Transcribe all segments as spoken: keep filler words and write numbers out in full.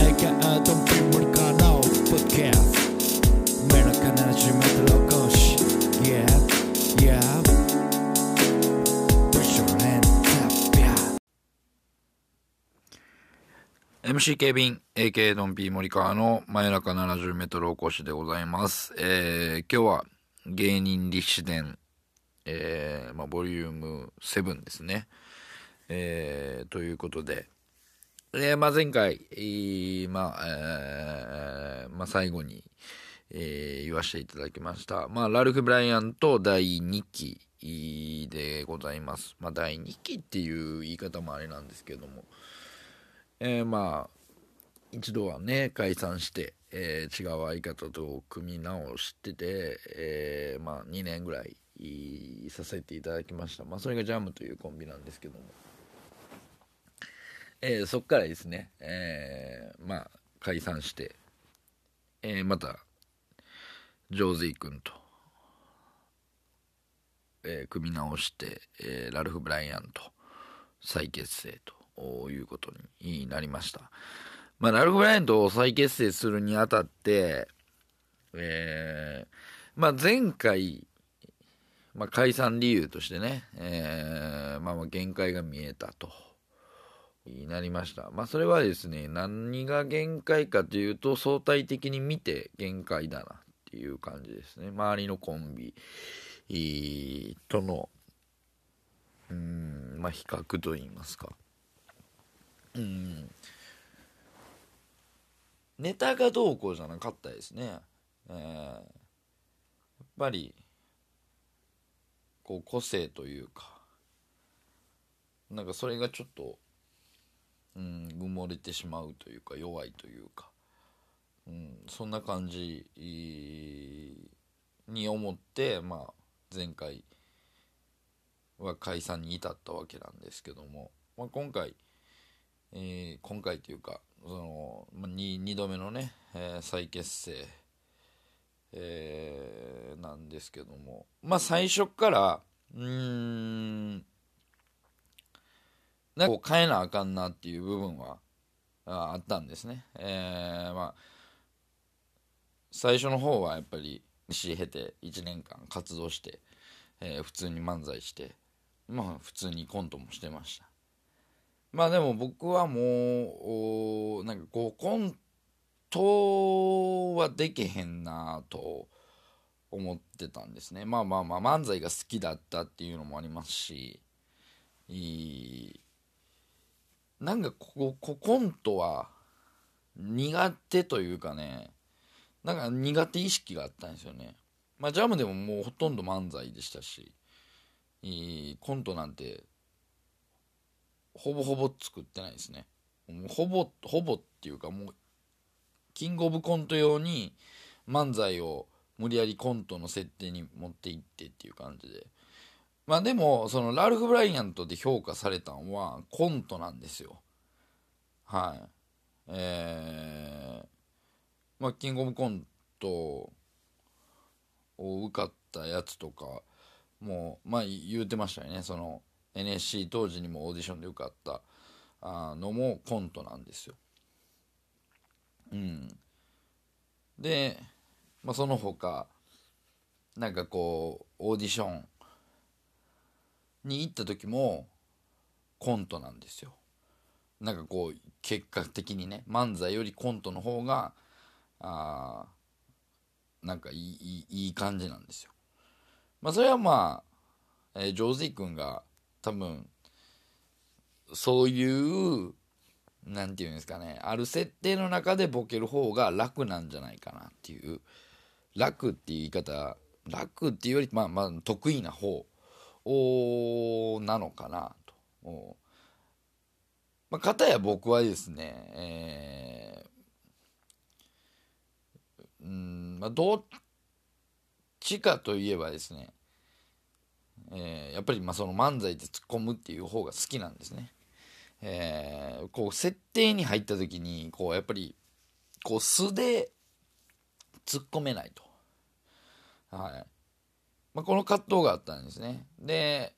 アイケーエー ドンピンモリコンのポッドキャスト 真夜中 ななじゅうメートル起こし Yeah Yeahエムシー ケビン エーケー ドンピーモリカーの真夜中 ななじゅうメートル おこしでございます、えー、今日は芸人立志伝、えーまあ、ボリュームななですね、えー、ということで、えーまあ、前回、えーまあえーまあ、最後に、えー、言わせていただきました、まあ、ラルフ・ブライアンとだいにきでございます、まあ、だいにきっていう言い方もあれなんですけどもえー、まあ一度はね解散して、えー、違う相方と組み直してて、えー、まあにねんぐらいさせていただきました。まあそれがジャムというコンビなんですけども、えー、そっからですね、えー、まあ解散して、えー、またジョーズイ君と、えー、組み直して、えー、ラルフ・ブライアンと再結成ということになりました。まあ、ラルフ・ブライアンと再結成するにあたって、えーまあ、前回、まあ、解散理由としてね、えーまあ、まあ限界が見えたとなりました。まあ、それはですね、何が限界かというと相対的に見て限界だなっていう感じですね。周りのコンビとのうーん、まあ、比較といいますか。うん、ネタがどうこうじゃなかったですね、えー、やっぱりこう個性というかなんかそれがちょっと、うん、埋もれてしまうというか弱いというか、うん、そんな感じに思って、まあ、前回は解散に至ったわけなんですけども、まあ、今回えー、今回というかその 2, 2度目のね、えー、再結成、えー、なんですけども、まあ最初からうーんなんかこう変えなあかんなっていう部分は あ, あったんですね、えーまあ、最初の方はやっぱりし経ていちねんかん活動して、えー、普通に漫才してまあ普通にコントもしてました。まあでも僕はもうなんかこうコントはできへんなと思ってたんですね。まあまあまあ漫才が好きだったっていうのもありますし、なんかこうコントは苦手というかね、なんか苦手意識があったんですよね。まあジャムでももうほとんど漫才でしたし、コントなんてほぼほぼ作ってないですね。もうほぼほぼっていうかもうキングオブコント用に漫才を無理やりコントの設定に持っていってっていう感じで、まあでもそのラルフ・ブライアントで評価されたのはコントなんですよ。はい。えー、まあキングオブコントを受かったやつとかもうまあ言うてましたよね。そのエヌエスシー 当時にもオーディションで受かったあのもコントなんですよ。うん、で、まあ、その他なんかこうオーディションに行った時もコントなんですよ。なんかこう結果的にね漫才よりコントの方があなんかい い, いい感じなんですよ。まあ、それはまあ、えー、ジョーズイ君が多分そういうなんていうんですかねある設定の中でボケる方が楽なんじゃないかなっていう楽っていう言い方楽っていうよりまあまあ得意な方なのかなと。まあ、かたや僕はですね、えーうんまあ、どっちかといえばですねえー、やっぱりまあその漫才で突っ込むっていう方が好きなんですね、えー、こう設定に入った時にこうやっぱりこう素で突っ込めないと、はい、まあ、この葛藤があったんですね。で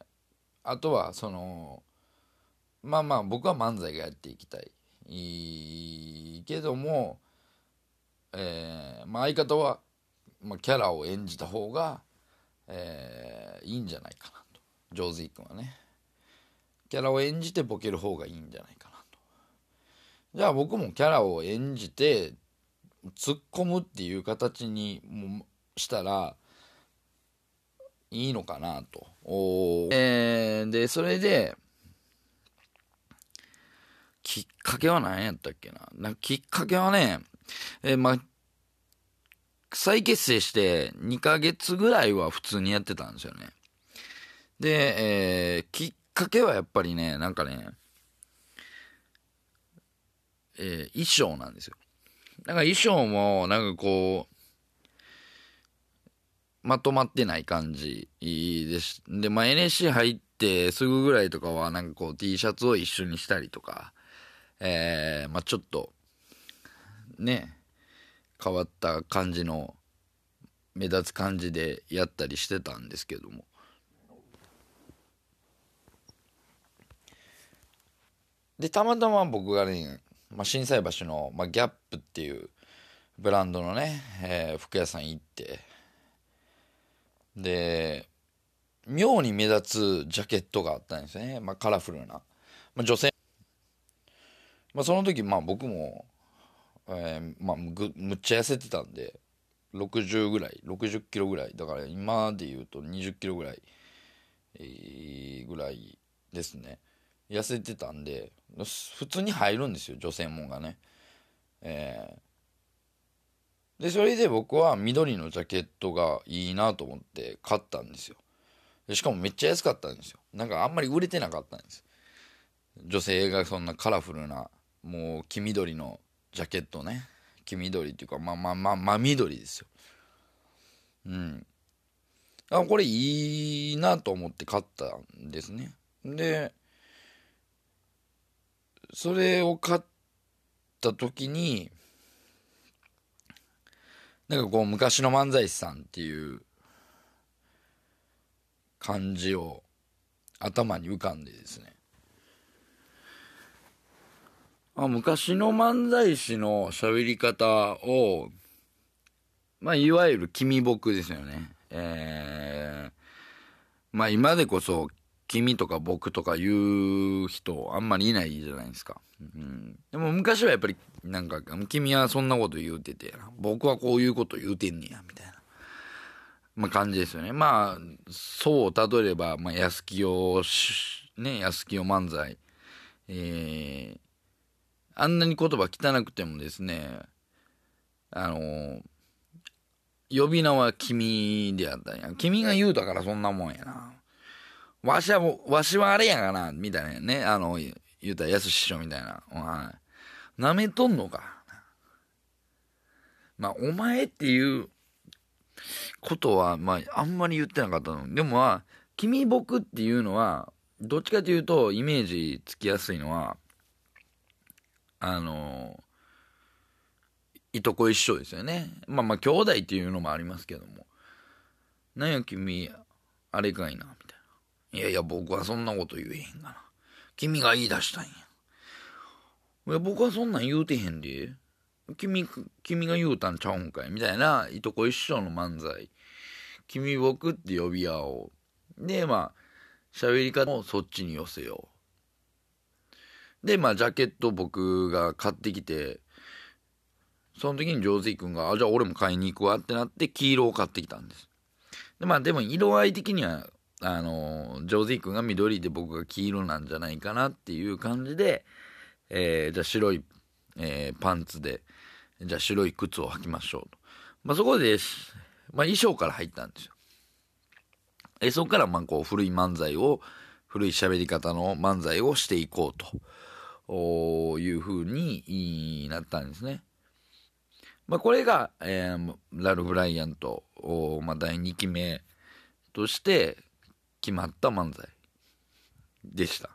あとはそのまあまあ僕は漫才がやっていきたい、いいけども、えーまあ、相方は、まあ、キャラを演じた方が、えー、いいんじゃないかなと。上手いくんはねキャラを演じてボケる方がいいんじゃないかなと。じゃあ僕もキャラを演じて突っ込むっていう形にもしたらいいのかなと。おー、えー、でそれできっかけは何やったっけな。なんかきっかけはね、えー、まあ再結成してにかげつぐらいは普通にやってたんですよね。で、えー、きっかけはやっぱりね、なんかね、えー、衣装なんですよ。なんか衣装もなんかこうまとまってない感じです。で、まあ、エヌエスシー 入ってすぐぐらいとかはなんかこう T シャツを一緒にしたりとか、えー、まあちょっとね変わった感じの目立つ感じでやったりしてたんですけども、でたまたま僕がね、まあ、心斎橋の、まあ、ギャップっていうブランドのね、えー、服屋さん行って、で妙に目立つジャケットがあったんですね、まあ、カラフルな、まあ、女性、まあ、その時まあ僕も、えーまあ、む, むっちゃ痩せてたんでろくじゅうぐらいろくじゅっキロぐらいだから今で言うとにじゅっキロぐらい、えー、ぐらいですね。痩せてたんで普通に入るんですよ女性もんがね、えー、でそれで僕は緑のジャケットがいいなと思って買ったんですよ。でしかもめっちゃ安かったんですよ。なんかあんまり売れてなかったんです。女性がそんなカラフルなもう黄緑のジャケットね、黄緑っていうかまあまあまあ真緑ですよ。うん、あこれいいなと思って買ったんですね。でそれを買った時になんかこう昔の漫才師さんっていう感じを頭に浮かんでですね、あ昔の漫才師の喋り方を、まあ、いわゆる君僕ですよね、えー、まあ今でこそ君とか僕とか言う人あんまりいないじゃないですか、うん、でも昔はやっぱりなんか君はそんなこと言うてて僕はこういうこと言うてんねやみたいな、まあ、感じですよね。まあそう例えれば、まあ、安清ね安清漫才、えー、あんなに言葉汚くてもですねあの呼び名は君であったんや、君が言うたからそんなもんやな、わしはもうわしはあれやがなみたいなね、あの言うたら安師匠みたいな、はい、なめとんのか、まあお前っていうことはまああんまり言ってなかったのでもまあ君僕っていうのはどっちかというとイメージつきやすいのはあのいとこ一緒ですよね。まあまあ兄弟っていうのもありますけども、なんや君あれかいなみたいな、いやいや僕はそんなこと言えへんがな、君が言い出したんや、いや僕はそんなん言うてへんで、君君が言うたんちゃうんかいみたいないとこ一緒の漫才、君僕って呼び合おうで、まあ喋り方もそっちに寄せようで、まあジャケット僕が買ってきてその時に上杉君があじゃあ俺も買いに行くわってなって黄色を買ってきたんです。でまあでも色合い的にはあのジョーズィー君が緑で僕が黄色なんじゃないかなっていう感じで、えー、じゃあ白い、えー、パンツでじゃあ白い靴を履きましょうと、まあ、そこで、まあ、衣装から入ったんですよ。えそこからまあこう古い漫才を古い喋り方の漫才をしていこうというふうになったんですね。まあ、これが、えー、ラルフ・ライアンと、まあ、だいにきめとして決まった漫才でした。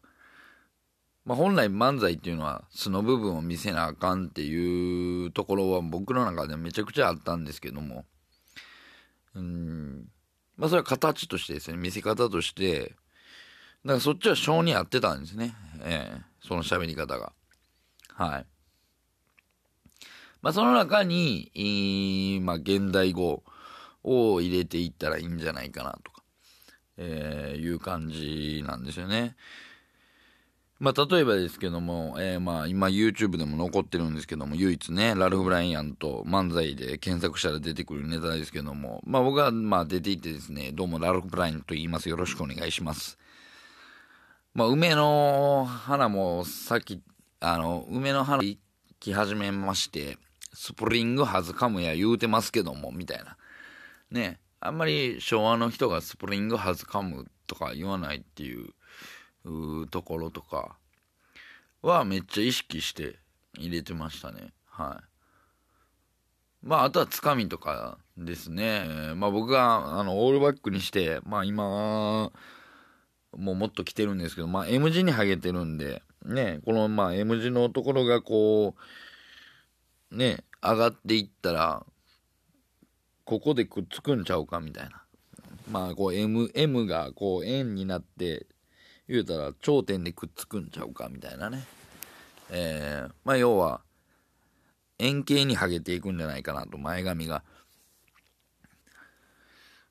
まあ、本来漫才っていうのは素の部分を見せなあかんっていうところは僕の中でめちゃくちゃあったんですけども、うーん、まあ、それは形としてですね、見せ方として、だからそっちは性に合ってたんですね、えー、その喋り方が。はい。まあ、その中に、えーまあ、現代語を入れていったらいいんじゃないかなとか、えー、いう感じなんですよね。まあ、例えばですけども、えー、まあ今 YouTube でも残ってるんですけども、唯一ね、ラルフ・ブライアンと漫才で検索したら出てくるネタですけども、まあ、僕はまあ出ていてですね、どうもラルフ・ブライアンと言います、よろしくお願いします。まあ、梅の花もさっきあの梅の花行き始めまして、スプリングハズカムや言うてますけどもみたいなね、あんまり昭和の人がスプリングハズカムとか言わないっていうところとかはめっちゃ意識して入れてましたね。はい。まあ、あとはつかみとかですね。まあ、僕があのオールバックにして、まあ今もうもっと来てるんですけど、まあ M 字にハゲてるんでね、このまあ M 字のところがこうね上がっていったら、ここでくっつくんちゃうかみたいな、まあこう M, M がこう円になって、言うたら頂点でくっつくんちゃうかみたいなね、えー、まあ要は円形にハゲていくんじゃないかなと、前髪が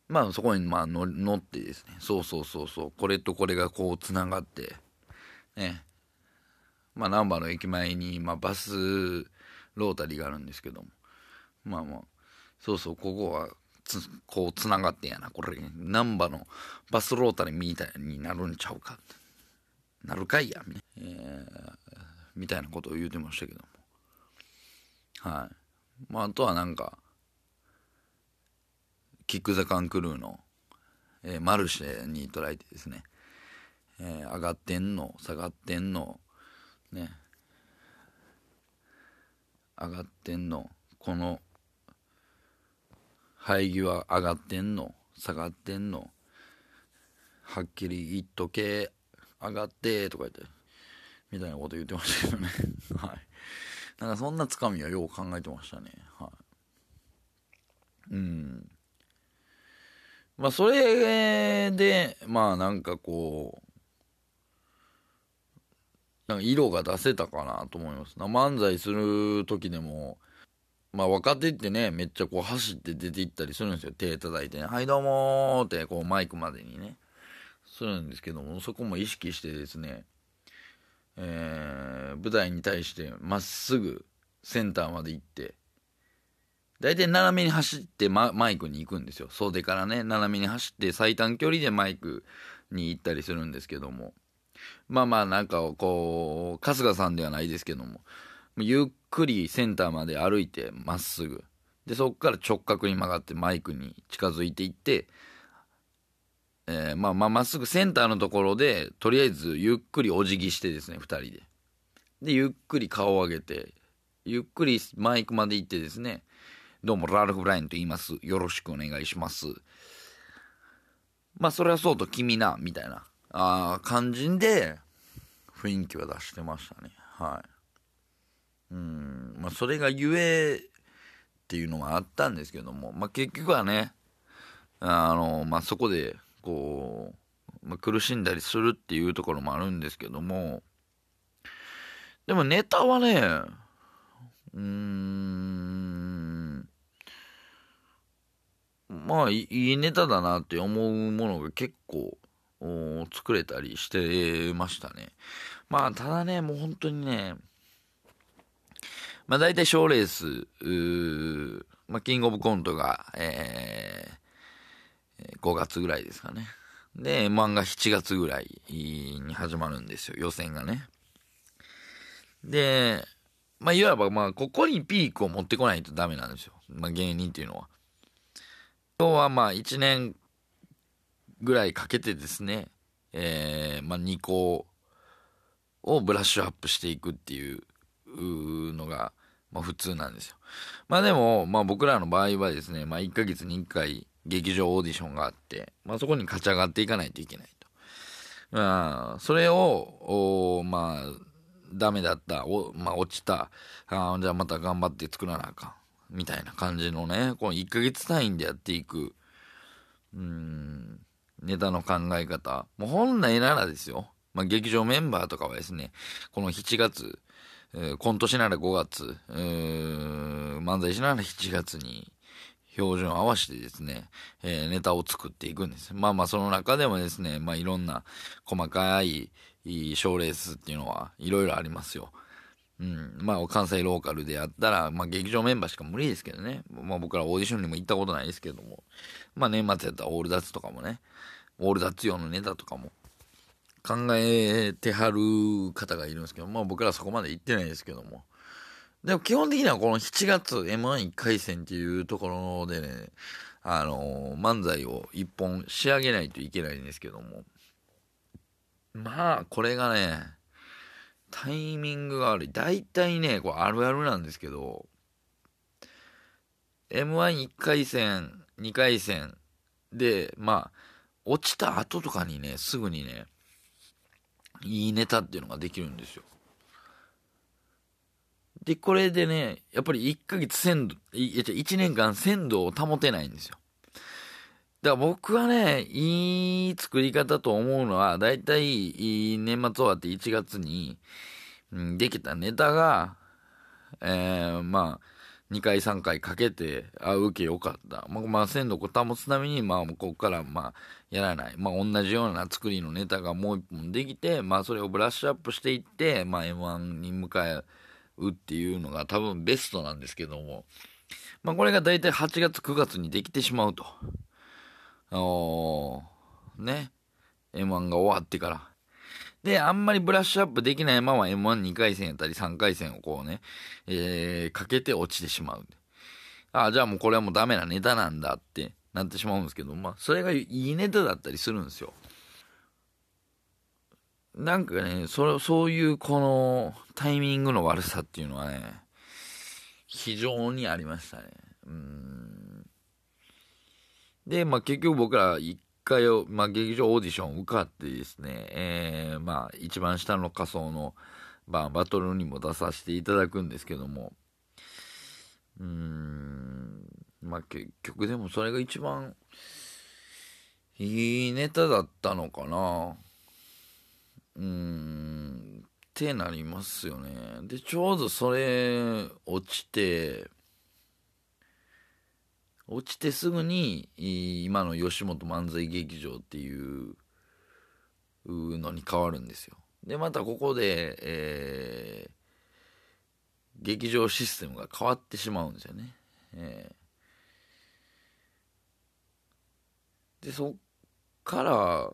まあそこにまあの乗ってですね、そうそうそうそう、これとこれがこうつながってね、まあ難波の駅前にまあバスロータリーがあるんですけども、まあまあそうそう、ここはつこうつながってんやな、これ難波のバスロータリーみたいになるんちゃうか、なるかいや、えー、みたいなことを言うてましたけども。はい。まあ、あとはなんかキック・ザ・カン・クルーの、えー、マルシェに捉えてですね、えー、上がってんの下がってんのね、上がってんの、この生え際上がってんの下がってんの、はっきり言っとけ、上がってとか言ってみたいなこと言ってましたけどねはい、なんかそんなつかみはよう考えてましたね。はい。うん。まあそれでまあなんかこうなんか色が出せたかなと思います。漫才する時でもまあ若手ってね、めっちゃこう走って出て行ったりするんですよ、手叩いてね、はいどうもーってこうマイクまでにねするんですけども、そこも意識してですね、えー、舞台に対してまっすぐセンターまで行って、大体斜めに走ってマイクに行くんですよ、袖からね斜めに走って最短距離でマイクに行ったりするんですけども、まあまあなんかこう春日さんではないですけども、ゆっくりセンターまで歩いてまっすぐで、そこから直角に曲がってマイクに近づいていって、えー、まあまあまっすぐセンターのところでとりあえずゆっくりお辞儀してですね、ふたりででゆっくり顔を上げてゆっくりマイクまで行ってですね、どうもラルフ・ブライアンと言います、よろしくお願いします、まあそれはそうと君なみたいなあ感じで雰囲気は出してましたね。はい。うん。まあ、それがゆえっていうのはあったんですけども、まあ、結局はねあの、まあ、そこでこう、まあ、苦しんだりするっていうところもあるんですけども、でもネタはね、うーん、まあいいネタだなって思うものが結構作れたりしてましたね。まあただね、もう本当にね、まあ、大体賞レースー、まあ、キングオブコントが、えー、ごがつぐらいですかね。で、エムワン がしちがつぐらいに始まるんですよ、予選がね。で、まあ、いわば、まあ、ここにピークを持ってこないとダメなんですよ、まあ、芸人っていうのは。今日は、まあ、いちねんぐらいかけてですね、えー、まあ、にこをブラッシュアップしていくっていうのが、まあ、普通なんですよ。まあでも、まあ、僕らの場合はですね、まあ、いっかげつにいっかい劇場オーディションがあって、まあ、そこに勝ち上がっていかないといけないと。うん、それをまあダメだった、おまあ、落ちた、あじゃあまた頑張って作らなあかんみたいな感じのね、このいっかげつ単位でやっていく、うん、ネタの考え方、もう本来ならですよ、まあ、劇場メンバーとかはですね、このしちがつ、えー、コントしならごがつ、えー、漫才しならしちがつに標準を合わせてですね、えー、ネタを作っていくんです。まあまあその中でもですね、まあいろんな細かい賞レースっていうのはいろいろありますよ。うん、まあ関西ローカルでやったら、まあ、劇場メンバーしか無理ですけどね、まあ、僕らオーディションにも行ったことないですけども、まあ年末やったらオールダッツとかもね、オールダッツ用のネタとかも考えてはる方がいるんですけど、まあ僕らそこまで行ってないですけども、でも基本的にはこのしちがつ エムワン いっかい戦っていうところでね、あのー、漫才をいっぽん仕上げないといけないんですけども、まあこれがねタイミングが悪い。大体ねこれあるあるなんですけど、 エムワンいっ 回戦にかい戦でまあ落ちた後とかにね、すぐにねいいネタっていうのができるんですよ。でこれでねやっぱりいっかげつ鮮度、いやいちねんかん鮮度を保てないんですよ。だから僕はね、いい作り方と思うのは、だいたい年末終わっていちがつにできたネタが、えー、まあ、にかいさんかいかけて、あ、受けよかった。まあ、まあ、鮮度を保つために、まあ、ここから、まあ、やらない。まあ、同じような作りのネタがもう一本できて、まあ、それをブラッシュアップしていって、まあ、エムワン に向かうっていうのが多分ベストなんですけども、まあ、これがだいたいはちがつ、くがつにできてしまうと。おーね、エムワン が終わってからであんまりブラッシュアップできないまま エムワンにかい戦やったりさんかい戦をこうね、えー、かけて落ちてしまう。あ、じゃあもうこれはもうダメなネタなんだってなってしまうんですけど、まあそれがいいネタだったりするんですよ。なんかね、それそういうこのタイミングの悪さっていうのはね非常にありましたね。うーんで、まあ、結局僕ら一回を、まあ、劇場オーディションを受かってですね、えー、まあ、一番下の仮想の、まあ、バトルにも出させていただくんですけども、うーん、まあ、結局でもそれが一番いいネタだったのかな、うーん、ってなりますよね。で、ちょうどそれ落ちて、落ちてすぐに今の吉本漫才劇場っていうのに変わるんですよ。でまたここで、えー、劇場システムが変わってしまうんですよね、えー、でそっから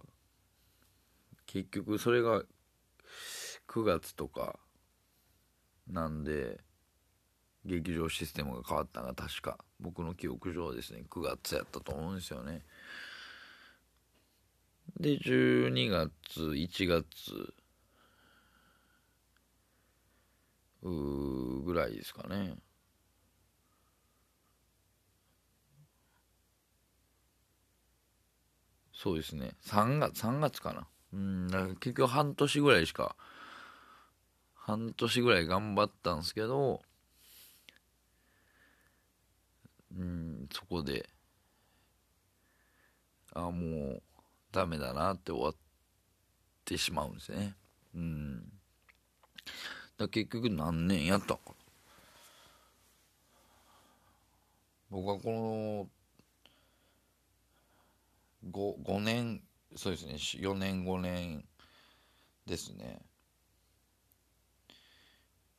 結局それがくがつとかなんで劇場システムが変わったのが確か僕の記憶上はですねくがつやったと思うんですよね。でじゅうにがついちがつうぐらいですかね。そうですね、さんがつさんがつかな。うん、だから結局半年ぐらいしか半年ぐらい頑張ったんですけど、うん、そこであもうダメだなって終わってしまうんですね。うん、だ結局何年やったのか。僕はこの 5, 5年そうですねよねんごねんですね。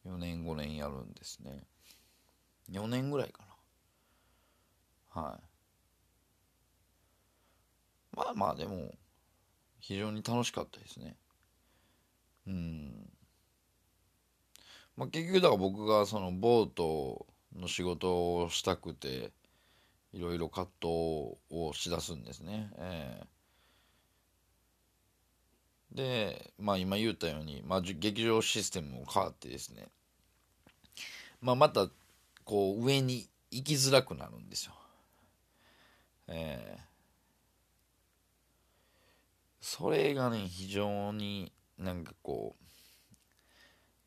よねんごねんやるんですね。よねんぐらいかな。はい、まあまあでも非常に楽しかったですね。うん、まあ、結局だから僕がそのボートの仕事をしたくていろいろ葛藤をしだすんですね、えー、でまあ今言ったように、まあ、劇場システムも変わってですね、まあ、またこう上に行きづらくなるんですよ。えー、それがね、非常になんかこう、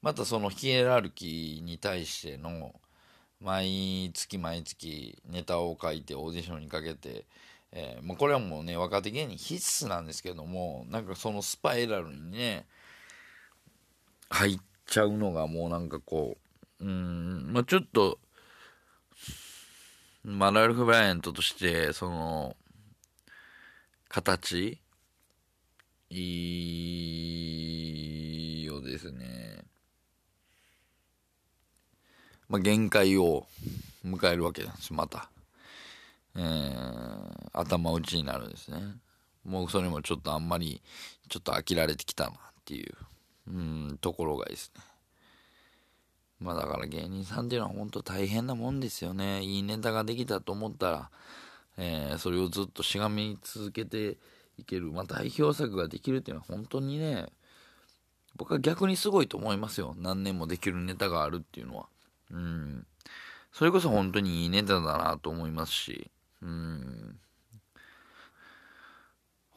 またそのヒエラルキーに対しての、毎月毎月ネタを書いてオーディションにかけて、えー、もうこれはもうね、若手芸人必須なんですけども、なんかそのスパイラルにね入っちゃうのがもうなんかこう、うーん、まあちょっと、まあ、ラルフ・ブライアントとしてその形いいをですね、まあ、限界を迎えるわけなんです。また、えー、頭打ちになるんですね。もうそれもちょっとあんまりちょっと飽きられてきたなっていう、うん、ところがですね。まあだから芸人さんっていうのは本当大変なもんですよね。いいネタができたと思ったら、えー、それをずっとしがみ続けていける、まあ、代表作ができるっていうのは本当にね、僕は逆にすごいと思いますよ。何年もできるネタがあるっていうのは、うん、それこそ本当にいいネタだなと思いますし、うん、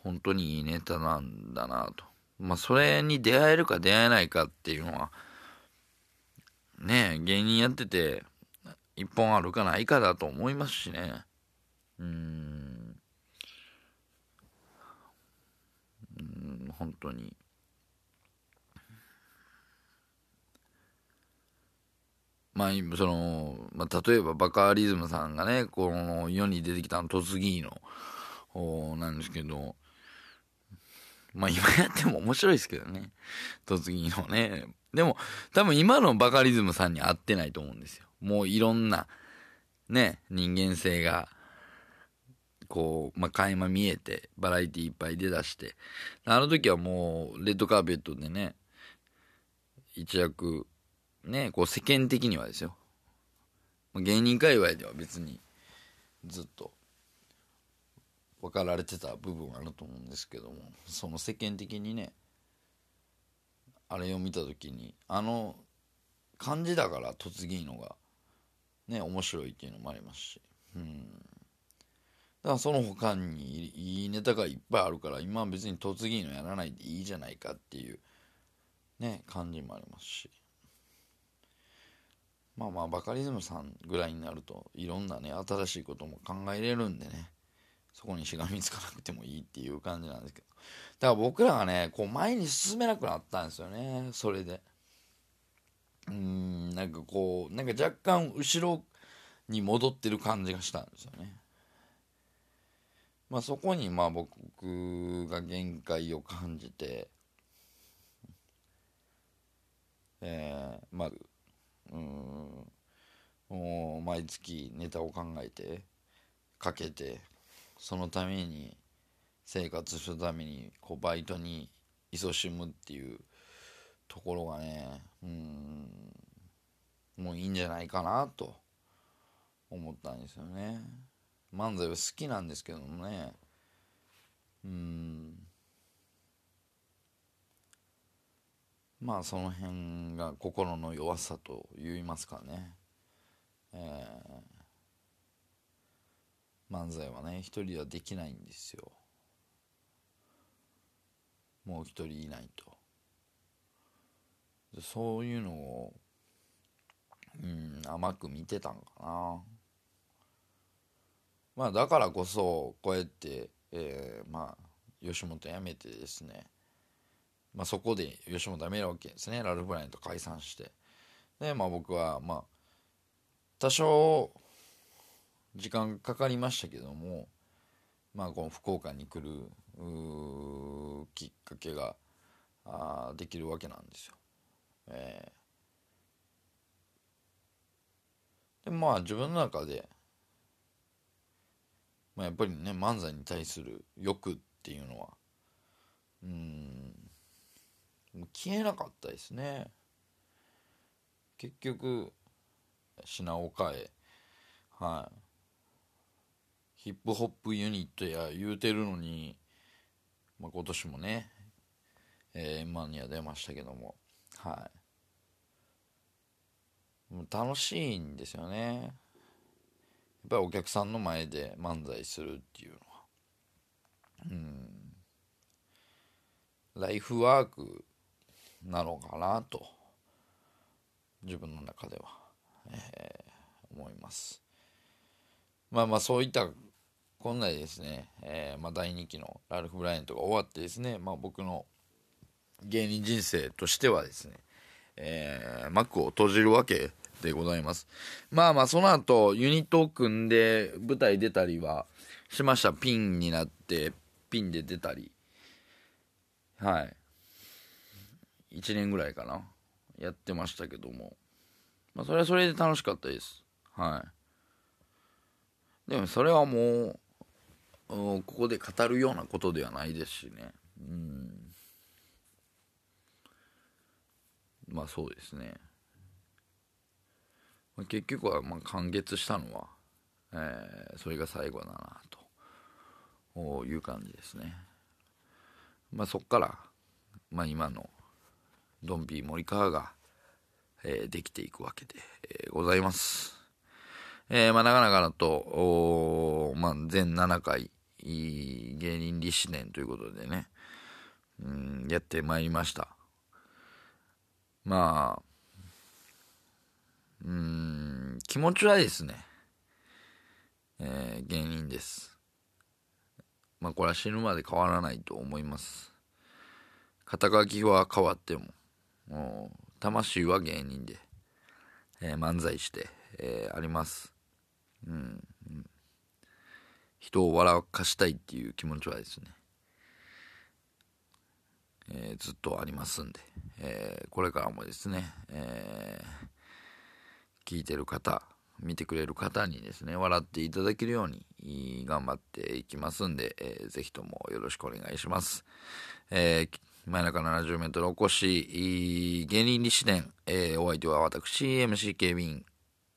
本当にいいネタなんだなと、まあ、それに出会えるか出会えないかっていうのはね、芸人やってて一本あるかないかだと思いますしね。うーん、うーん、本当にまあその、まあ、例えばバカリズムさんがね、この世に出てきたのトツギーの方なんですけど、まあ今やっても面白いですけどね、トツギーのね。でも多分今のバカリズムさんに合ってないと思うんですよ。もういろんなね、人間性がこう、まあ、垣間見えてバラエティいっぱい出だして、あの時はもうレッドカーペットでね、一躍ね、こう世間的にはですよ、芸人界隈では別にずっと分かられてた部分はあると思うんですけども、その世間的にね、あれを見た時にあの感じだからとつぎのがね面白いっていうのもありますし、うん、だからその他にいいネタがいっぱいあるから、今は別にとつぎのやらないでいいじゃないかっていうね感じもありますし、まあまあバカリズムさんぐらいになるといろんなね新しいことも考えれるんでね、そこにしがみつかなくてもいいっていう感じなんですけど、だから僕らがねこう前に進めなくなったんですよね。それでうーん、なんかこう、なんか若干後ろに戻ってる感じがしたんですよね。まあそこにまあ僕が限界を感じて、えー、まあうーん、もう毎月ネタを考えてかけて、そのために生活するためにこうバイトに勤しむっていうところがね、うーん、もういいんじゃないかなと思ったんですよね。漫才は好きなんですけどもね、うーん、まあその辺が心の弱さと言いますかね、えー漫才はね一人ではできないんですよ。もう一人いないと、そういうのを、うん、甘く見てたんかな。まあだからこそこうやって、えー、まあ吉本辞めてですね、まあそこで吉本辞めるわけですね。ラルフ・ブライアント解散して、でまあ僕はまあ多少時間かかりましたけども、まあこの福岡に来るきっかけがあできるわけなんですよ。えー、でまあ自分の中で、まあ、やっぱりね漫才に対する欲っていうのはうーん消えなかったですね。結局品を変え、はい、ヒップホップユニットや言うてるのに、まあ、今年もね、えー、エムワン には出ましたけども、はい、もう楽しいんですよね。やっぱりお客さんの前で漫才するっていうのは、うん、ライフワークなのかなと自分の中では、えー、思います。まあまあそういったこんなでですね、えーまあ、だいにきのラルフ・ブライアントが終わってですね、まあ、僕の芸人人生としてはですね、えー、幕を閉じるわけでございます。まあまあその後ユニットを組んで舞台出たりはしました。ピンになってピンで出たり、はいいちねんぐらいかなやってましたけども、まあ、それはそれで楽しかったです。はいでもそれはもうここで語るようなことではないですしね、うんまあそうですね、まあ、結局はまあ完結したのは、えー、それが最後だなという感じですね。まあそっから、まあ、今のドンピー森川が、えー、できていくわけで、えー、ございます、えーまあ、なかなかだと、まあ、全ななかい芸人立志伝ということでね、うん、やってまいりました。まあうーん気持ちはですね、えー、芸人です。まあこれは死ぬまで変わらないと思います。肩書きは変わっても、もう魂は芸人で、えー、漫才して、えー、あります。うん、うん、人を笑かしたいっていう気持ちはですね、えー、ずっとありますんで、えー、これからもですね、えー、聞いてる方見てくれる方にですね笑っていただけるように頑張っていきますんで、えー、ぜひともよろしくお願いします。えー、真夜中 ななじゅうメートル お越し芸人立志伝、えー、お相手は私 エムシー 警備員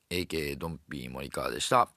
エーケー ドンピー森川でした。